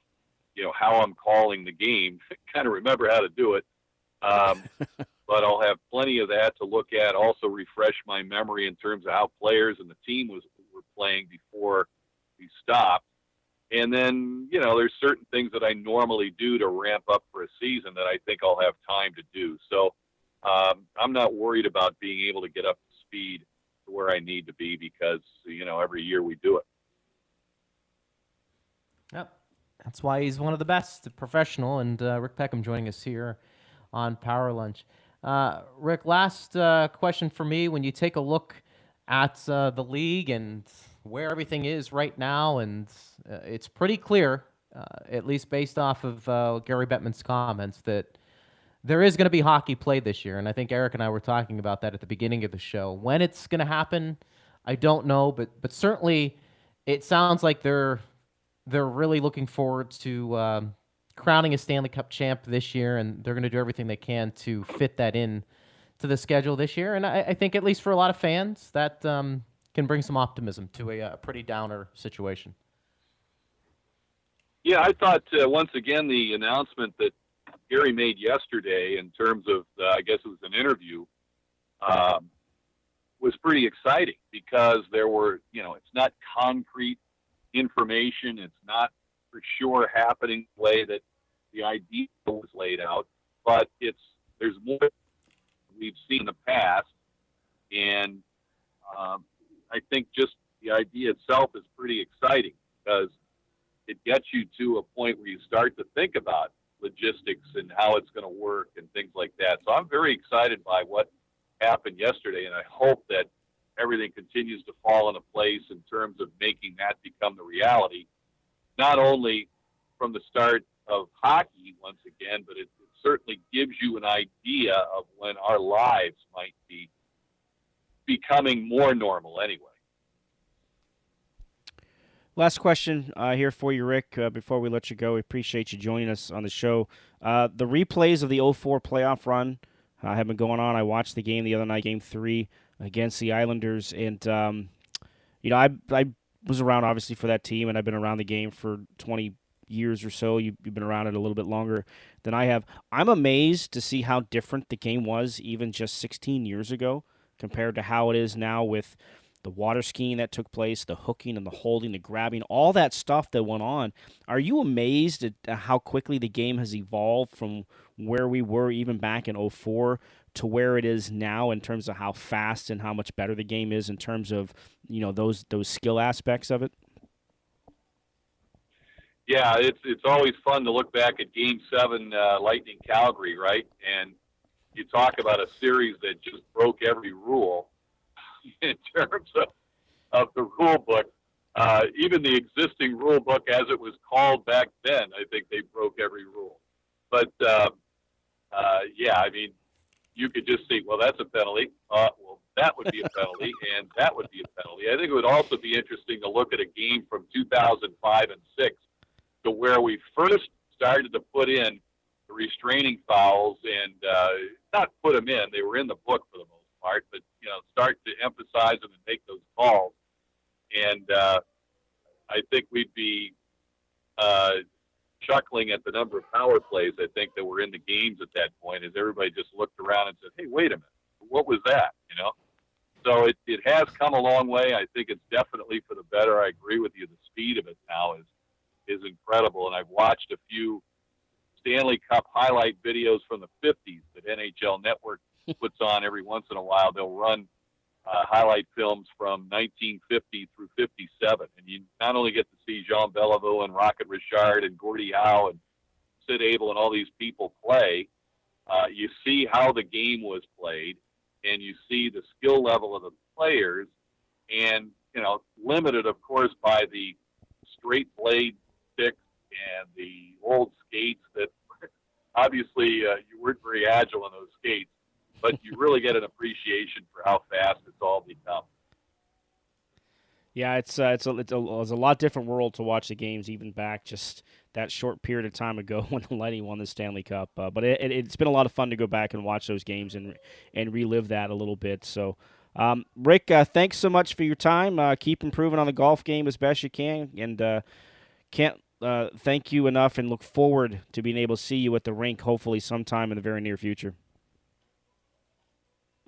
you know, how I'm calling the game. Kind of remember how to do it, um but I'll have plenty of that to look at, also refresh my memory in terms of how players and the team was were playing before we stopped. And then, you know, there's certain things that I normally do to ramp up for a season that I think I'll have time to do. So um I'm not worried about being able to get up to where I need to be, because, you know, every year we do it. Yep. That's why he's one of the best, the professional, and uh, Rick Peckham joining us here on Power Lunch. Uh, Rick, last uh, question for me. When you take a look at uh, the league and where everything is right now, and uh, it's pretty clear, uh, at least based off of uh, Gary Bettman's comments, that there is going to be hockey played this year, and I think Eric and I were talking about that at the beginning of the show. When it's going to happen, I don't know, but but certainly it sounds like they're they're really looking forward to um, crowning a Stanley Cup champ this year, and they're going to do everything they can to fit that in to the schedule this year. And I, I think, at least for a lot of fans, that um, can bring some optimism to a, a pretty downer situation. Yeah, I thought, uh, once again, the announcement that Gary made yesterday in terms of, uh, I guess it was an interview, um, was pretty exciting, because there were, you know, it's not concrete information. It's not for sure happening the way that the idea was laid out, but it's, there's more we've seen in the past. And um, I think just the idea itself is pretty exciting, because it gets you to a point where you start to think about logistics and how it's going to work and things like that. So I'm very excited by what happened yesterday, and I hope that everything continues to fall into place in terms of making that become the reality, not only from the start of hockey once again, but it, it certainly gives you an idea of when our lives might be becoming more normal anyway. Last question uh, here for you, Rick, uh, before we let you go. We appreciate you joining us on the show. Uh, the replays of the oh four playoff run uh, have been going on. I watched the game the other night, Game three against the Islanders. And, um, you know, I I was around, obviously, for that team, and I've been around the game for twenty years or so. You, you've been around it a little bit longer than I have. I'm amazed to see how different the game was even just sixteen years ago compared to how it is now, with – the water skiing that took place, the hooking and the holding, the grabbing, all that stuff that went on. Are you amazed at how quickly the game has evolved from where we were even back in oh four to where it is now, in terms of how fast and how much better the game is in terms of, you know, those those skill aspects of it? Yeah, it's it's always fun to look back at Game seven, uh, Lightning Calgary, right? And you talk about a series that just broke every rule in terms of, of the rule book, uh, even the existing rule book as it was called back then, I think they broke every rule. But, um, uh, yeah, I mean, you could just see, well, that's a penalty. Uh, well, That would be a penalty, and that would be a penalty. I think it would also be interesting to look at a game from two thousand five and six to where we first started to put in the restraining fouls and uh, not put them in. They were in the book for the most part, but, you know, start to emphasize them and make those calls. And uh, I think we'd be uh, chuckling at the number of power plays, I think, that were in the games at that point as everybody just looked around and said, hey, wait a minute. What was that? You know, so it, it has come a long way. I think it's definitely for the better. I agree with you. The speed of it now is is incredible, and I've watched a few Stanley Cup highlight videos from the fifties that N H L Network puts on every once in a while. They'll run uh, highlight films from nineteen fifty through fifty-seven, and you not only get to see Jean Beliveau and Rocket Richard and Gordie Howe and Sid Abel and all these people play, uh, you see how the game was played. And you see the skill level of the players and, you know, limited, of course, by the straight blade sticks and the old skates that obviously uh, you weren't very agile in those skates, but you really get an appreciation for how fast it's all become. Yeah, it's uh, it's a, it's a it's a lot different world to watch the games even back just that short period of time ago when the Lightning won the Stanley Cup. Uh, but it, it, it's been a lot of fun to go back and watch those games and and relive that a little bit. So, um, Rick, uh, thanks so much for your time. Uh, keep improving on the golf game as best you can, and uh, can't uh, thank you enough. And look forward to being able to see you at the rink hopefully sometime in the very near future.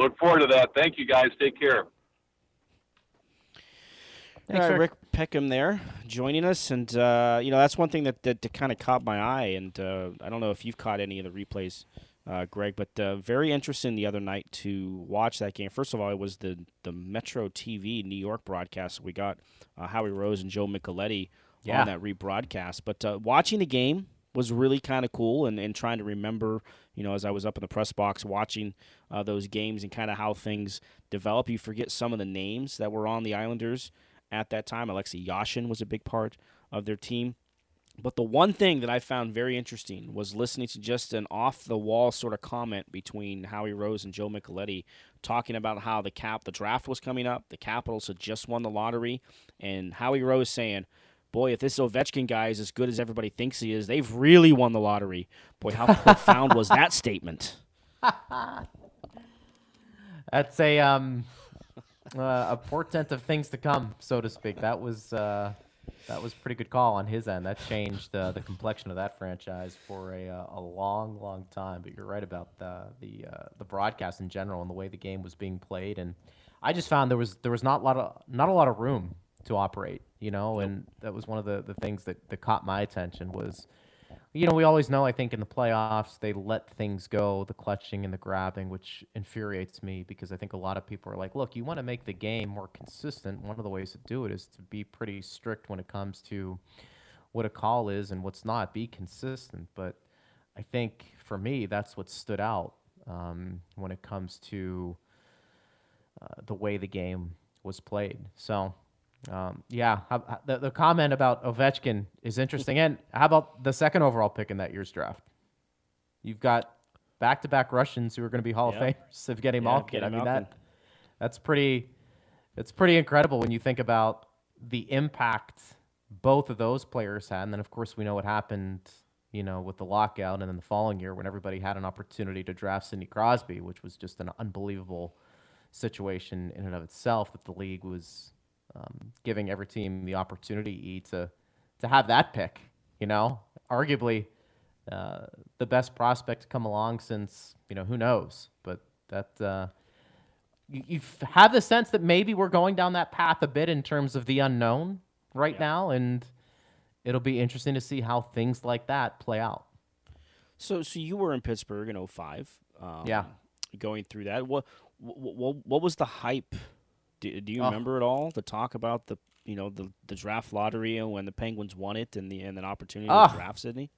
Look forward to that. Thank you, guys. Take care. Thanks, All right, Rick. Rick Peckham there joining us. And, uh, you know, that's one thing that, that, that kind of caught my eye. And uh, I don't know if you've caught any of the replays, uh, Greg, but uh, very interesting the other night to watch that game. First of all, it was the, the Metro T V New York broadcast. We got uh, Howie Rose and Joe Micheletti yeah. on that rebroadcast. But uh, watching the game was really kind of cool and, and trying to remember, you know, as I was up in the press box watching uh, those games and kind of how things develop. You forget some of the names that were on the Islanders at that time. Alexei Yashin was a big part of their team. But the one thing that I found very interesting was listening to just an off-the-wall sort of comment between Howie Rose and Joe Micheletti talking about how the cap, the draft was coming up, the Capitals had just won the lottery, and Howie Rose saying, boy, if this Ovechkin guy is as good as everybody thinks he is, they've really won the lottery. Boy, how profound was that statement? That's a... um. Uh, a portent of things to come, so to speak. That was uh, that was pretty good call on his end. That changed uh, the complexion of that franchise for a uh, a long, long time. But you're right about the the uh, the broadcast in general and the way the game was being played. And I just found there was there was not a lot of not a lot of room to operate, you know. Nope. And that was one of the, the things that, that caught my attention was, you know, we always know, I think, in the playoffs, they let things go, the clutching and the grabbing, which infuriates me because I think a lot of people are like, look, you want to make the game more consistent. One of the ways to do it is to be pretty strict when it comes to what a call is and what's not. Be consistent. But I think, for me, that's what stood out um, when it comes to uh, the way the game was played. So... Um, yeah, the, the comment about Ovechkin is interesting. And how about the second overall pick in that year's draft? You've got back-to-back Russians who are going to be Hall yeah. of Famers of getting yeah, Malkin. I mean, Malkin. that that's pretty it's pretty incredible when you think about the impact both of those players had. And then, of course, we know what happened, you know, with the lockout and then the following year when everybody had an opportunity to draft Sidney Crosby, which was just an unbelievable situation in and of itself that the league was... Um, giving every team the opportunity to to have that pick, you know, arguably uh, the best prospect to come along since, you know, who knows. But that uh, you, you have the sense that maybe we're going down that path a bit in terms of the unknown right yeah. now, and it'll be interesting to see how things like that play out. So, so you were in Pittsburgh in oh five, um, yeah, going through that. What what what was the hype? Do, do you oh. remember at all the talk about the you know the, the draft lottery and when the Penguins won it and the and an opportunity oh. to draft Sidney?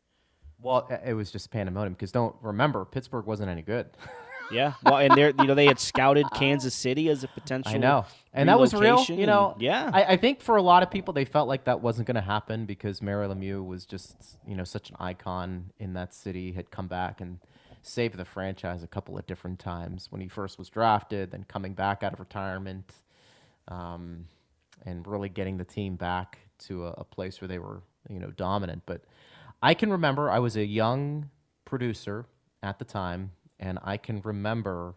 Well, it was just pandemonium because don't remember Pittsburgh wasn't any good. Yeah, well, and they you know they had scouted Kansas City as a potential. I know, and that was real. You know, and, yeah, I, I think for a lot of people they felt like that wasn't going to happen because Mario Lemieux was just you know such an icon in that city, had come back and saved the franchise a couple of different times when he first was drafted, then coming back out of retirement, um, and really getting the team back to a, a place where they were, you know, dominant. But I can remember, I was a young producer at the time, and I can remember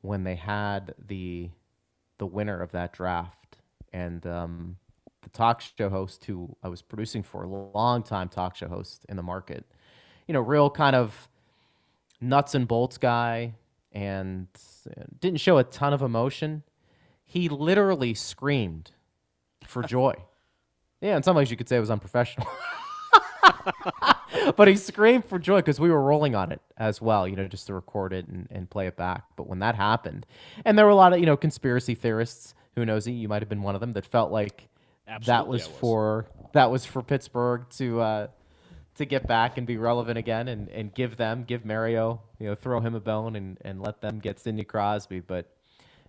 when they had the the winner of that draft, and um, the talk show host who I was producing for, a long time talk show host in the market, you know, real kind of nuts and bolts guy, and didn't show a ton of emotion. He literally screamed for joy. Yeah, in some ways you could say it was unprofessional. But he screamed for joy because we were rolling on it as well, you know, just to record it and, and play it back. But when that happened, and there were a lot of, you know, conspiracy theorists, who knows, you might have been one of them, that felt like Absolutely that was, was for that was for Pittsburgh to uh, to get back and be relevant again, and, and give them, give Mario, you know, throw him a bone and, and let them get Sidney Crosby. But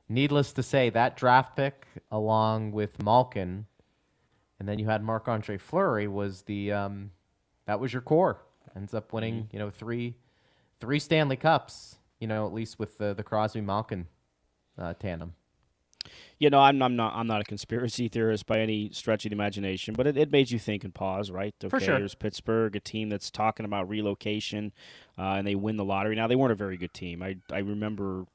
needless to say, that draft pick, along with Malkin, and then you had Marc-Andre Fleury, was the... Um, that was your core. Ends up winning, you know, three, three Stanley Cups. You know, at least with the the Crosby Malkin uh, tandem. You know, I'm I'm not I'm not a conspiracy theorist by any stretch of the imagination, but it, it made you think and pause, right? Okay, for sure. There's Pittsburgh, a team that's talking about relocation, uh, and they win the lottery. Now, they weren't a very good team. I I remember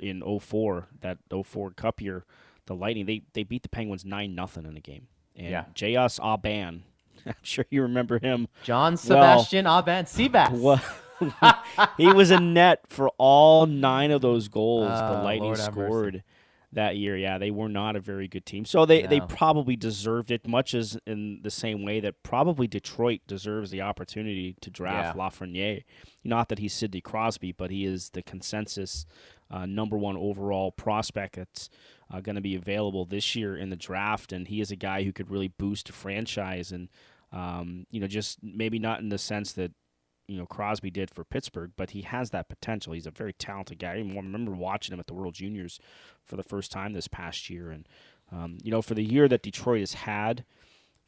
in oh four, that oh four Cup year, the Lightning they they beat the Penguins nine nothing in the game, and yeah. J S Aubin. I'm sure you remember him. John Sebastian well, Aubin Seabass. Well, he was in net for all nine of those goals uh, the Lightning Lord scored that year. Yeah, they were not a very good team. So they, no. they probably deserved it, much as in the same way that probably Detroit deserves the opportunity to draft yeah. Lafreniere. Not that he's Sidney Crosby, but he is the consensus uh, number one overall prospect that's uh, going to be available this year in the draft. And he is a guy who could really boost a franchise, and Um, you know, just maybe not in the sense that, you know, Crosby did for Pittsburgh, but he has that potential. He's a very talented guy. I remember watching him at the World Juniors for the first time this past year. And, um, you know, for the year that Detroit has had,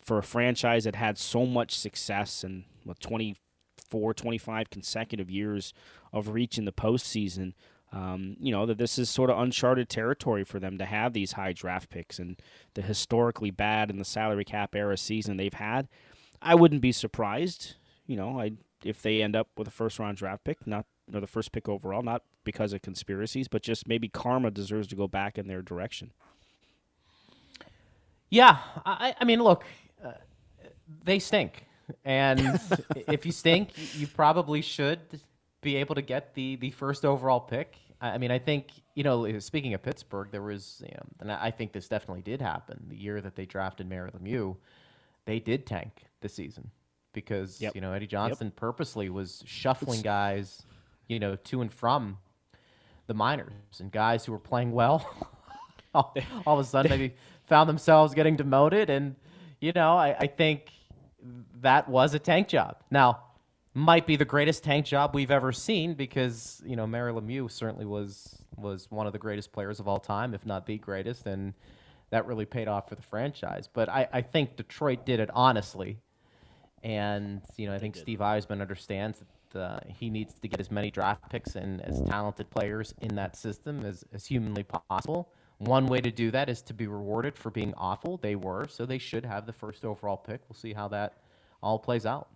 for a franchise that had so much success and what, twenty-four, twenty-five consecutive years of reaching the postseason, Um, you know, that this is sort of uncharted territory for them to have these high draft picks, and the historically bad and the salary cap era season they've had. I wouldn't be surprised, you know, I if they end up with a first round draft pick, not or the first pick overall, not because of conspiracies, but just maybe karma deserves to go back in their direction. Yeah, I, I mean, look, uh, they stink, and if you stink, you probably should be able to get the the first overall pick. I mean, I think, you know, speaking of Pittsburgh, there was, you know, and I think this definitely did happen, the year that they drafted Mario Lemieux, they did tank the season because, yep. you know, Eddie Johnson yep. purposely was shuffling it's... guys, you know, to and from the minors, and guys who were playing well all, all of a sudden maybe found themselves getting demoted. And, you know, I, I think that was a tank job. Now, might be the greatest tank job we've ever seen, because, you know, Mario Lemieux certainly was was one of the greatest players of all time, if not the greatest, and that really paid off for the franchise. But I, I think Detroit did it honestly, and, you know, I think Steve Yzerman understands that uh, he needs to get as many draft picks and as talented players in that system as, as humanly possible. One way to do that is to be rewarded for being awful. They were, so they should have the first overall pick. We'll see how that all plays out.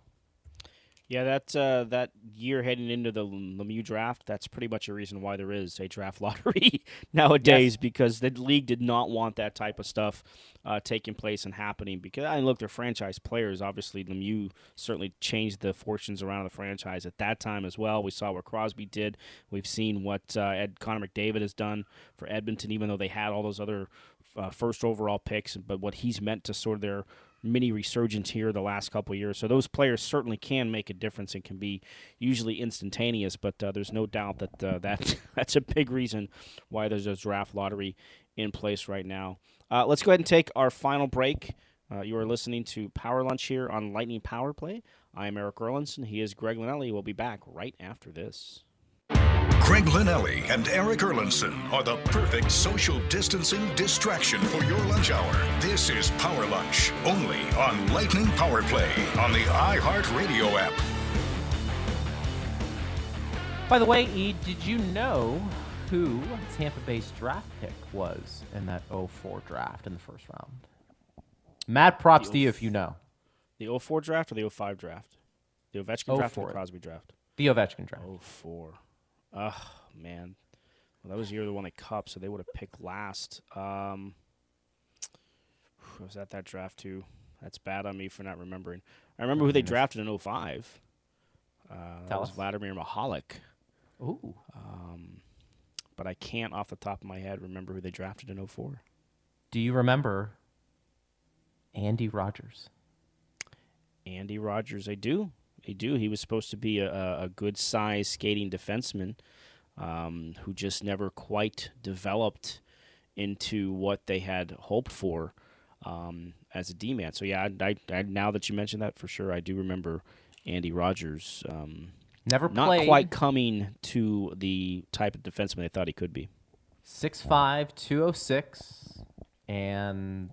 Yeah, that uh, that year heading into the Lemieux draft, that's pretty much a reason why there is a draft lottery nowadays, yes. because the league did not want that type of stuff uh, taking place and happening. Because, and look, they're franchise players. Obviously, Lemieux certainly changed the fortunes around the franchise at that time as well. We saw what Crosby did. We've seen what uh, Ed Connor McDavid has done for Edmonton, even though they had all those other uh, first overall picks, but what he's meant to sort of their mini resurgence here the last couple of years. So those players certainly can make a difference and can be usually instantaneous, but uh, there's no doubt that uh, that's, that's a big reason why there's a draft lottery in place right now. Uh, let's go ahead and take our final break. Uh, you are listening to Power Lunch here on Lightning Power Play. I am Eric Erlandson. He is Greg Linnelli. We'll be back right after this. Greg Linnelli and Eric Erlandson are the perfect social distancing distraction for your lunch hour. This is Power Lunch, only on Lightning Power Play on the iHeartRadio app. By the way, E, did you know who Tampa Bay's draft pick was in that oh four draft in the first round? Mad props to you if you know. The oh four draft or the oh five draft? The Ovechkin oh four draft or the Crosby draft? The Ovechkin draft. oh four. Oh, man. Well, that was the year they won the Cup, so they would have picked last. Um, I was at that draft, too. That's bad on me for not remembering. I remember oh, who they drafted in oh five. Uh, that Tell was us. Vladimir Mihalik. Ooh. Um, but I can't, off the top of my head, remember who they drafted in oh four. Do you remember Andy Rogers? Andy Rogers, I do. I do. He was supposed to be a, a good-sized skating defenseman um, who just never quite developed into what they had hoped for um, as a D-man. So, yeah, I, I, I, now that you mention that, for sure, I do remember Andy Rogers um, never played. Not quite coming to the type of defenseman they thought he could be. six five, two oh six, and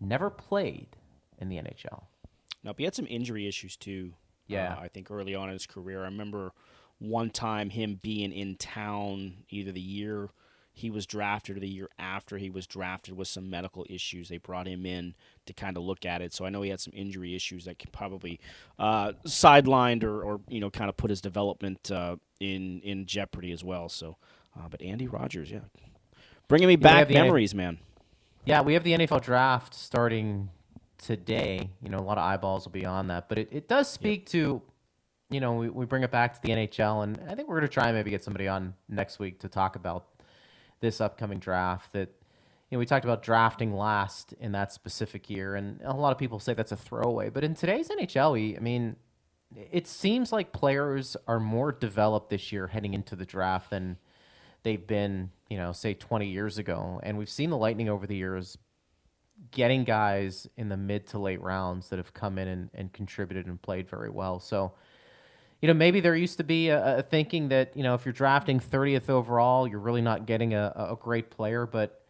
never played in the N H L. Now, but he had some injury issues, too. Yeah. Uh, I think early on in his career. I remember one time him being in town either the year he was drafted or the year after he was drafted with some medical issues. They brought him in to kind of look at it. So I know he had some injury issues that could probably uh, sidelined or, or, you know, kind of put his development uh, in, in jeopardy as well. So, uh, but Andy Rogers, yeah. Bringing me back yeah, memories, N- man. Yeah, we have the N F L draft starting today. You know, a lot of eyeballs will be on that, but it, it does speak yep. to, you know, we, we bring it back to the N H L, and I think we're going to try and maybe get somebody on next week to talk about this upcoming draft that, you know, we talked about drafting last in that specific year, and a lot of people say that's a throwaway, but in today's N H L, I mean, it seems like players are more developed this year heading into the draft than they've been, you know, say twenty years ago, and we've seen the Lightning over the years getting guys in the mid to late rounds that have come in and, and contributed and played very well. So, you know, maybe there used to be a, a thinking that, you know, if you're drafting thirtieth overall, you're really not getting a, a great player, but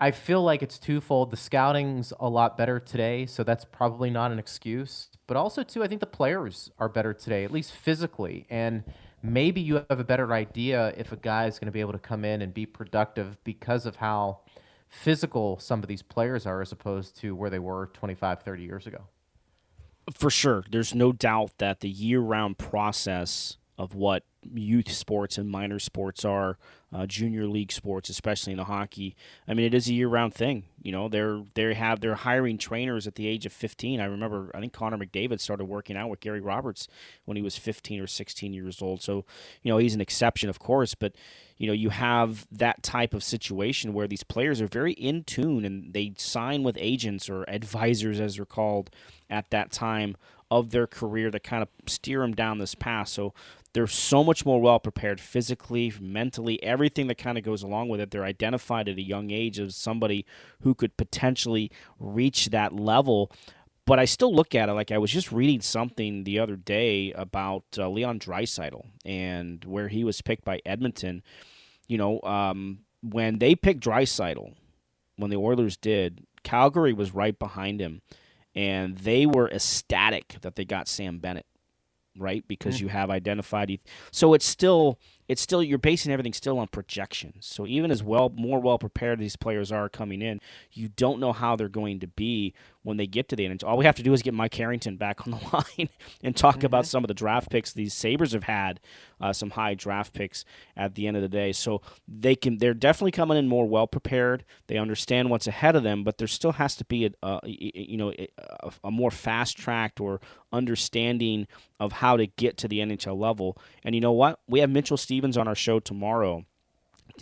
I feel like it's twofold. The scouting's a lot better today, so that's probably not an excuse, but also too, I think the players are better today, at least physically. And maybe you have a better idea if a guy is going to be able to come in and be productive because of how physical some of these players are as opposed to where they were twenty-five, thirty years ago. For sure. There's no doubt that the year-round process of what youth sports and minor sports are, uh, junior league sports, especially in the hockey, I mean, it is a year-round thing. You know, they're they have they're hiring trainers at the age of fifteen. I remember, I think Connor McDavid started working out with Gary Roberts when he was fifteen or sixteen years old. So, you know, he's an exception, of course, but, you know, you have that type of situation where these players are very in tune and they sign with agents or advisors, as they're called, at that time of their career that kind of steer them down this path. So they're so much more well-prepared physically, mentally, everything that kind of goes along with it. They're identified at a young age as somebody who could potentially reach that level. But I still look at it like I was just reading something the other day about uh, Leon Draisaitl and where he was picked by Edmonton. You know, um, when they picked Draisaitl, when the Oilers did, Calgary was right behind him, and they were ecstatic that they got Sam Bennett. Right, because mm-hmm. you have identified, so it's still it's still you're basing everything still on projections. So even as well more well prepared these players are coming in, you don't know how they're going to be when they get to the end. All we have to do is get Mike Harrington back on the line and talk mm-hmm. about some of the draft picks these Sabres have had, uh, some high draft picks at the end of the day. So they can they're definitely coming in more well prepared. They understand what's ahead of them, but there still has to be a, a you know a, a more fast tracked or understanding of how to get to the N H L level. And you know what? We have Mitchell Stevens on our show tomorrow.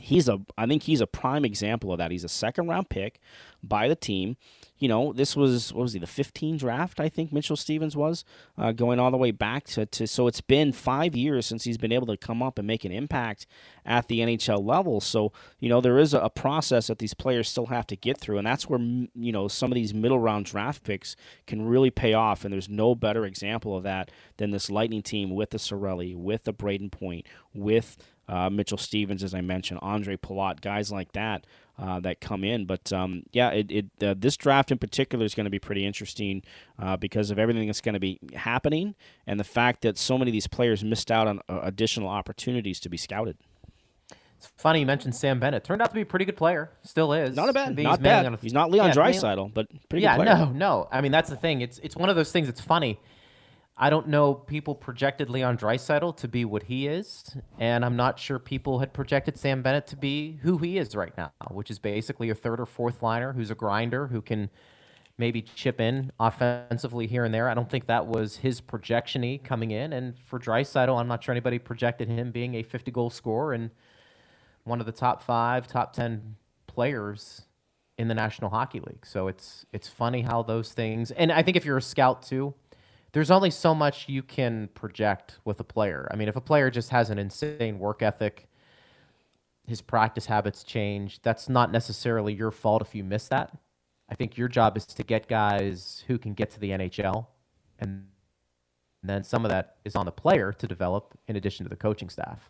He's a I think he's a prime example of that. He's a second round pick by the team. You know, this was, what was he, the fifteen draft, I think Mitchell Stevens was, uh, going all the way back to, to, so it's been five years since he's been able to come up and make an impact at the N H L level. So, you know, there is a, a process that these players still have to get through, and that's where, you know, some of these middle-round draft picks can really pay off, and there's no better example of that than this Lightning team with the Cirelli, with the Braden Point, with uh, Mitchell Stevens, as I mentioned, Andre Palat, guys like that. Uh, that come in, but um, yeah, it, it uh, this draft in particular is going to be pretty interesting uh, because of everything that's going to be happening and the fact that so many of these players missed out on uh, additional opportunities to be scouted. It's funny you mentioned Sam Bennett. Turned out to be a pretty good player, still is. Not a bad, he's not bad. A, he's not Leon yeah, Draisaitl, but pretty yeah, good player. Yeah, no, no. I mean, that's the thing. It's it's one of those things. It's funny. I don't know. People projected Leon Draisaitl to be what he is, and I'm not sure people had projected Sam Bennett to be who he is right now, which is basically a third or fourth liner who's a grinder who can maybe chip in offensively here and there. I don't think that was his projection-y coming in. And for Draisaitl, I'm not sure anybody projected him being a fifty-goal scorer and one of the top five, top ten players in the National Hockey League. So it's it's funny how those things. And I think if you're a scout too, there's only so much you can project with a player. I mean, if a player just has an insane work ethic, his practice habits change, that's not necessarily your fault if you miss that. I think your job is to get guys who can get to the N H L, and then some of that is on the player to develop in addition to the coaching staff.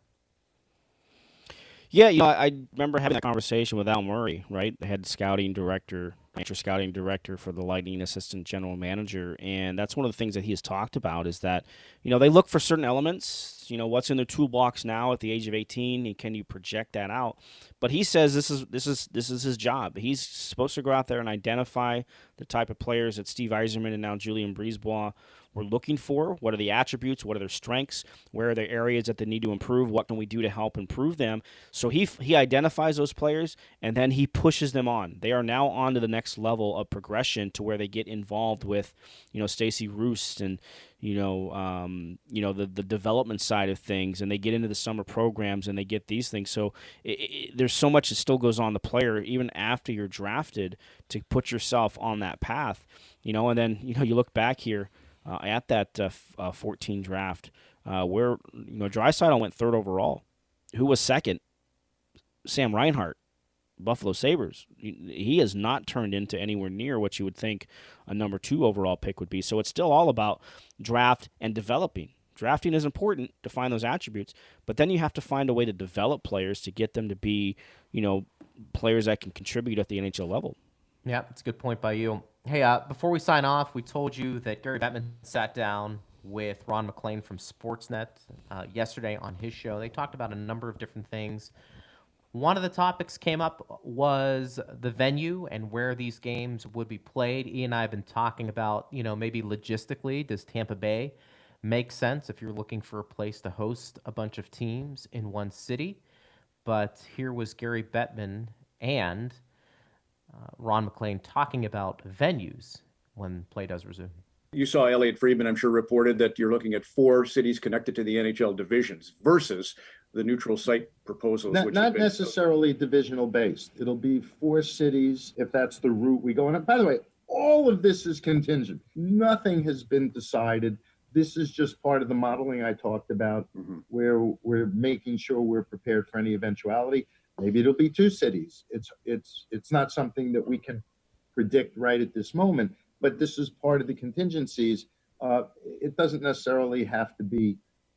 Yeah, you know, I remember having that conversation with Al Murray, right? The head scouting director, amateur scouting director for the Lightning, assistant general manager, and that's one of the things that he has talked about is that, you know, they look for certain elements, you know, what's in their toolbox now at the age of eighteen, and can you project that out? But he says this is this is this is his job. He's supposed to go out there and identify the type of players that Steve Yzerman and now Julien Brisebois we're looking for. What are the attributes? What are their strengths? Where are the areas that they need to improve? What can we do to help improve them? So he he identifies those players, and then he pushes them on. They are now on to the next level of progression to where they get involved with, you know, Stacey Roost and, you know, um, you know the, the development side of things, and they get into the summer programs and they get these things. So it, it, there's so much that still goes on the player even after you're drafted to put yourself on that path, you know. And then, you know, you look back here. Uh, at that uh, f- uh, fourteen draft, uh, where, you know, Draisaitl went third overall. Who was second? Sam Reinhart, Buffalo Sabres. He has not turned into anywhere near what you would think a number two overall pick would be. So it's still all about draft and developing. Drafting is important to find those attributes, but then you have to find a way to develop players to get them to be, you know, players that can contribute at the N H L level. Yeah, it's a good point by you. Hey, uh, before we sign off, we told you that Gary Bettman sat down with Ron McLean from Sportsnet uh, yesterday on his show. They talked about a number of different things. One of the topics came up was the venue and where these games would be played. Ian and I have been talking about, you know, maybe logistically, does Tampa Bay make sense if you're looking for a place to host a bunch of teams in one city? But here was Gary Bettman and Uh, Ron McLean talking about venues when play does resume. You saw Elliot Friedman, I'm sure, reported that you're looking at four cities connected to the N H L divisions versus the neutral site proposals. Not, which not been, necessarily so. Divisional based. It'll be four cities if that's the route we go. And by the way, all of this is contingent. Nothing has been decided. This is just part of the modeling I talked about, mm-hmm. where we're making sure we're prepared for any eventuality. Maybe it'll be two cities. It's it's it's not something that we can predict right at this moment, but this is part of the contingencies. Uh, it doesn't necessarily have to be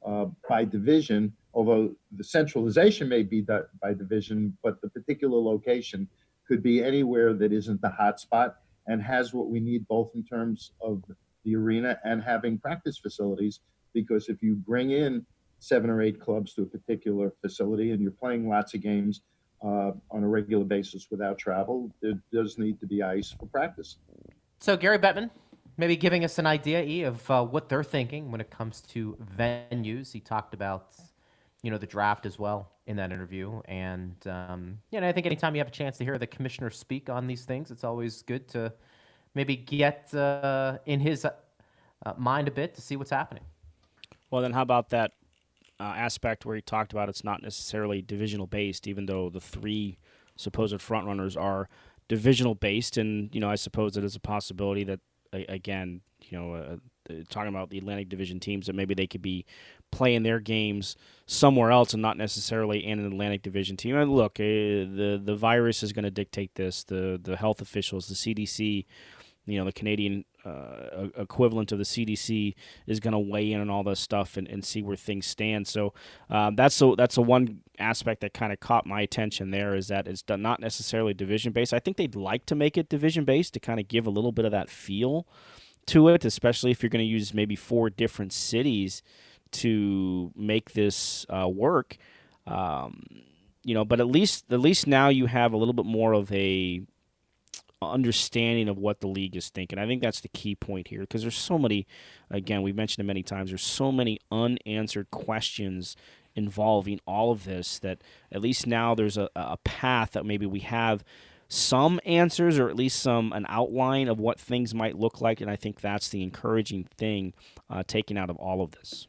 uh, by division, although the centralization may be that by division, but the particular location could be anywhere that isn't the hot spot and has what we need both in terms of the arena and having practice facilities, because if you bring in seven or eight clubs to a particular facility and you're playing lots of games, Uh, on a regular basis without travel, there does need to be ice for practice. So Gary Bettman, maybe giving us an idea, E, of uh, what they're thinking when it comes to venues. He talked about, you know, the draft as well in that interview. And, um, you know, I think anytime you have a chance to hear the commissioner speak on these things, it's always good to maybe get uh, in his uh, uh, mind a bit to see what's happening. Well, then how about that Uh, aspect where he talked about it's not necessarily divisional based, even though the three supposed frontrunners are divisional based. And, you know, I suppose it is a possibility that, again, you know, uh, talking about the Atlantic Division teams, that maybe they could be playing their games somewhere else and not necessarily in an Atlantic Division team. And look, uh, the the virus is going to dictate this. The the health officials, the C D C, you know, the Canadian uh, equivalent of the C D C is going to weigh in on all this stuff and, and see where things stand. So uh, that's the that's the one aspect that kind of caught my attention there, is that it's not necessarily division-based. I think they'd like to make it division-based to kind of give a little bit of that feel to it, especially if you're going to use maybe four different cities to make this uh, work. Um, you know, but at least at least now you have a little bit more of a understanding of what the league is thinking. I think that's the key point here, because there's so many, again, we've mentioned it many times, there's so many unanswered questions involving all of this that at least now there's a, a path that maybe we have some answers, or at least some an outline of what things might look like, and I think that's the encouraging thing uh, taken out of all of this.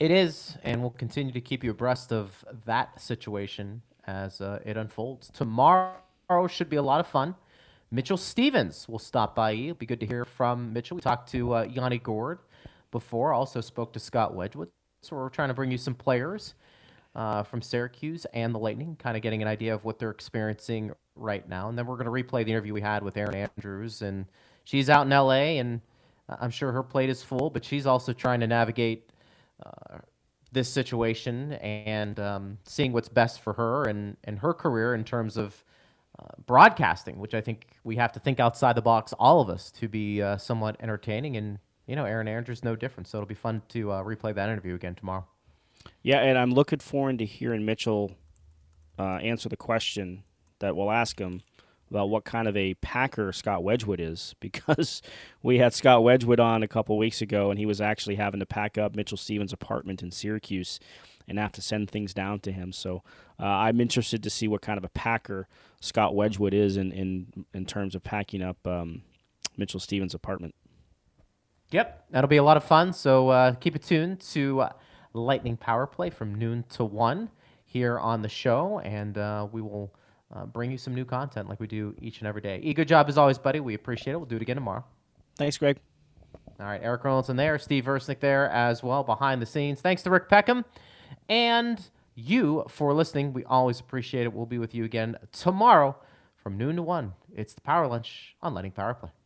It is, and we'll continue to keep you abreast of that situation as uh, it unfolds. Tomorrow should be a lot of fun. Mitchell Stevens will stop by. It'll be good to hear from Mitchell. We talked to uh, Yanni Gourde before, also spoke to Scott Wedgwood. So we're trying to bring you some players uh, from Syracuse and the Lightning, kind of getting an idea of what they're experiencing right now. And then we're going to replay the interview we had with Erin Andrews, and she's out in L A, and I'm sure her plate is full, but she's also trying to navigate Uh, this situation and um, seeing what's best for her and, and her career in terms of uh, broadcasting, which I think we have to think outside the box, all of us, to be uh, somewhat entertaining. And, you know, Erin Andrews, no different. So it'll be fun to uh, replay that interview again tomorrow. Yeah, and I'm looking forward to hearing Mitchell uh, answer the question that we'll ask him about what kind of a packer Scott Wedgwood is, because we had Scott Wedgwood on a couple weeks ago, and he was actually having to pack up Mitchell Stevens' apartment in Syracuse and have to send things down to him. So uh, I'm interested to see what kind of a packer Scott Wedgwood is in in, in terms of packing up um, Mitchell Stevens' apartment. Yep, that'll be a lot of fun. So uh, keep it tuned to uh, Lightning Power Play from noon to one here on the show, and uh, we will Uh, bring you some new content like we do each and every day. E, good job as always, buddy. We appreciate it. We'll do it again tomorrow. Thanks, Greg. All right, Eric Erlandson there, Steve Versnick there as well behind the scenes. Thanks to Rick Peckham and you for listening. We always appreciate it. We'll be with you again tomorrow from noon to one. It's the Power Lunch on Lightning Power Play.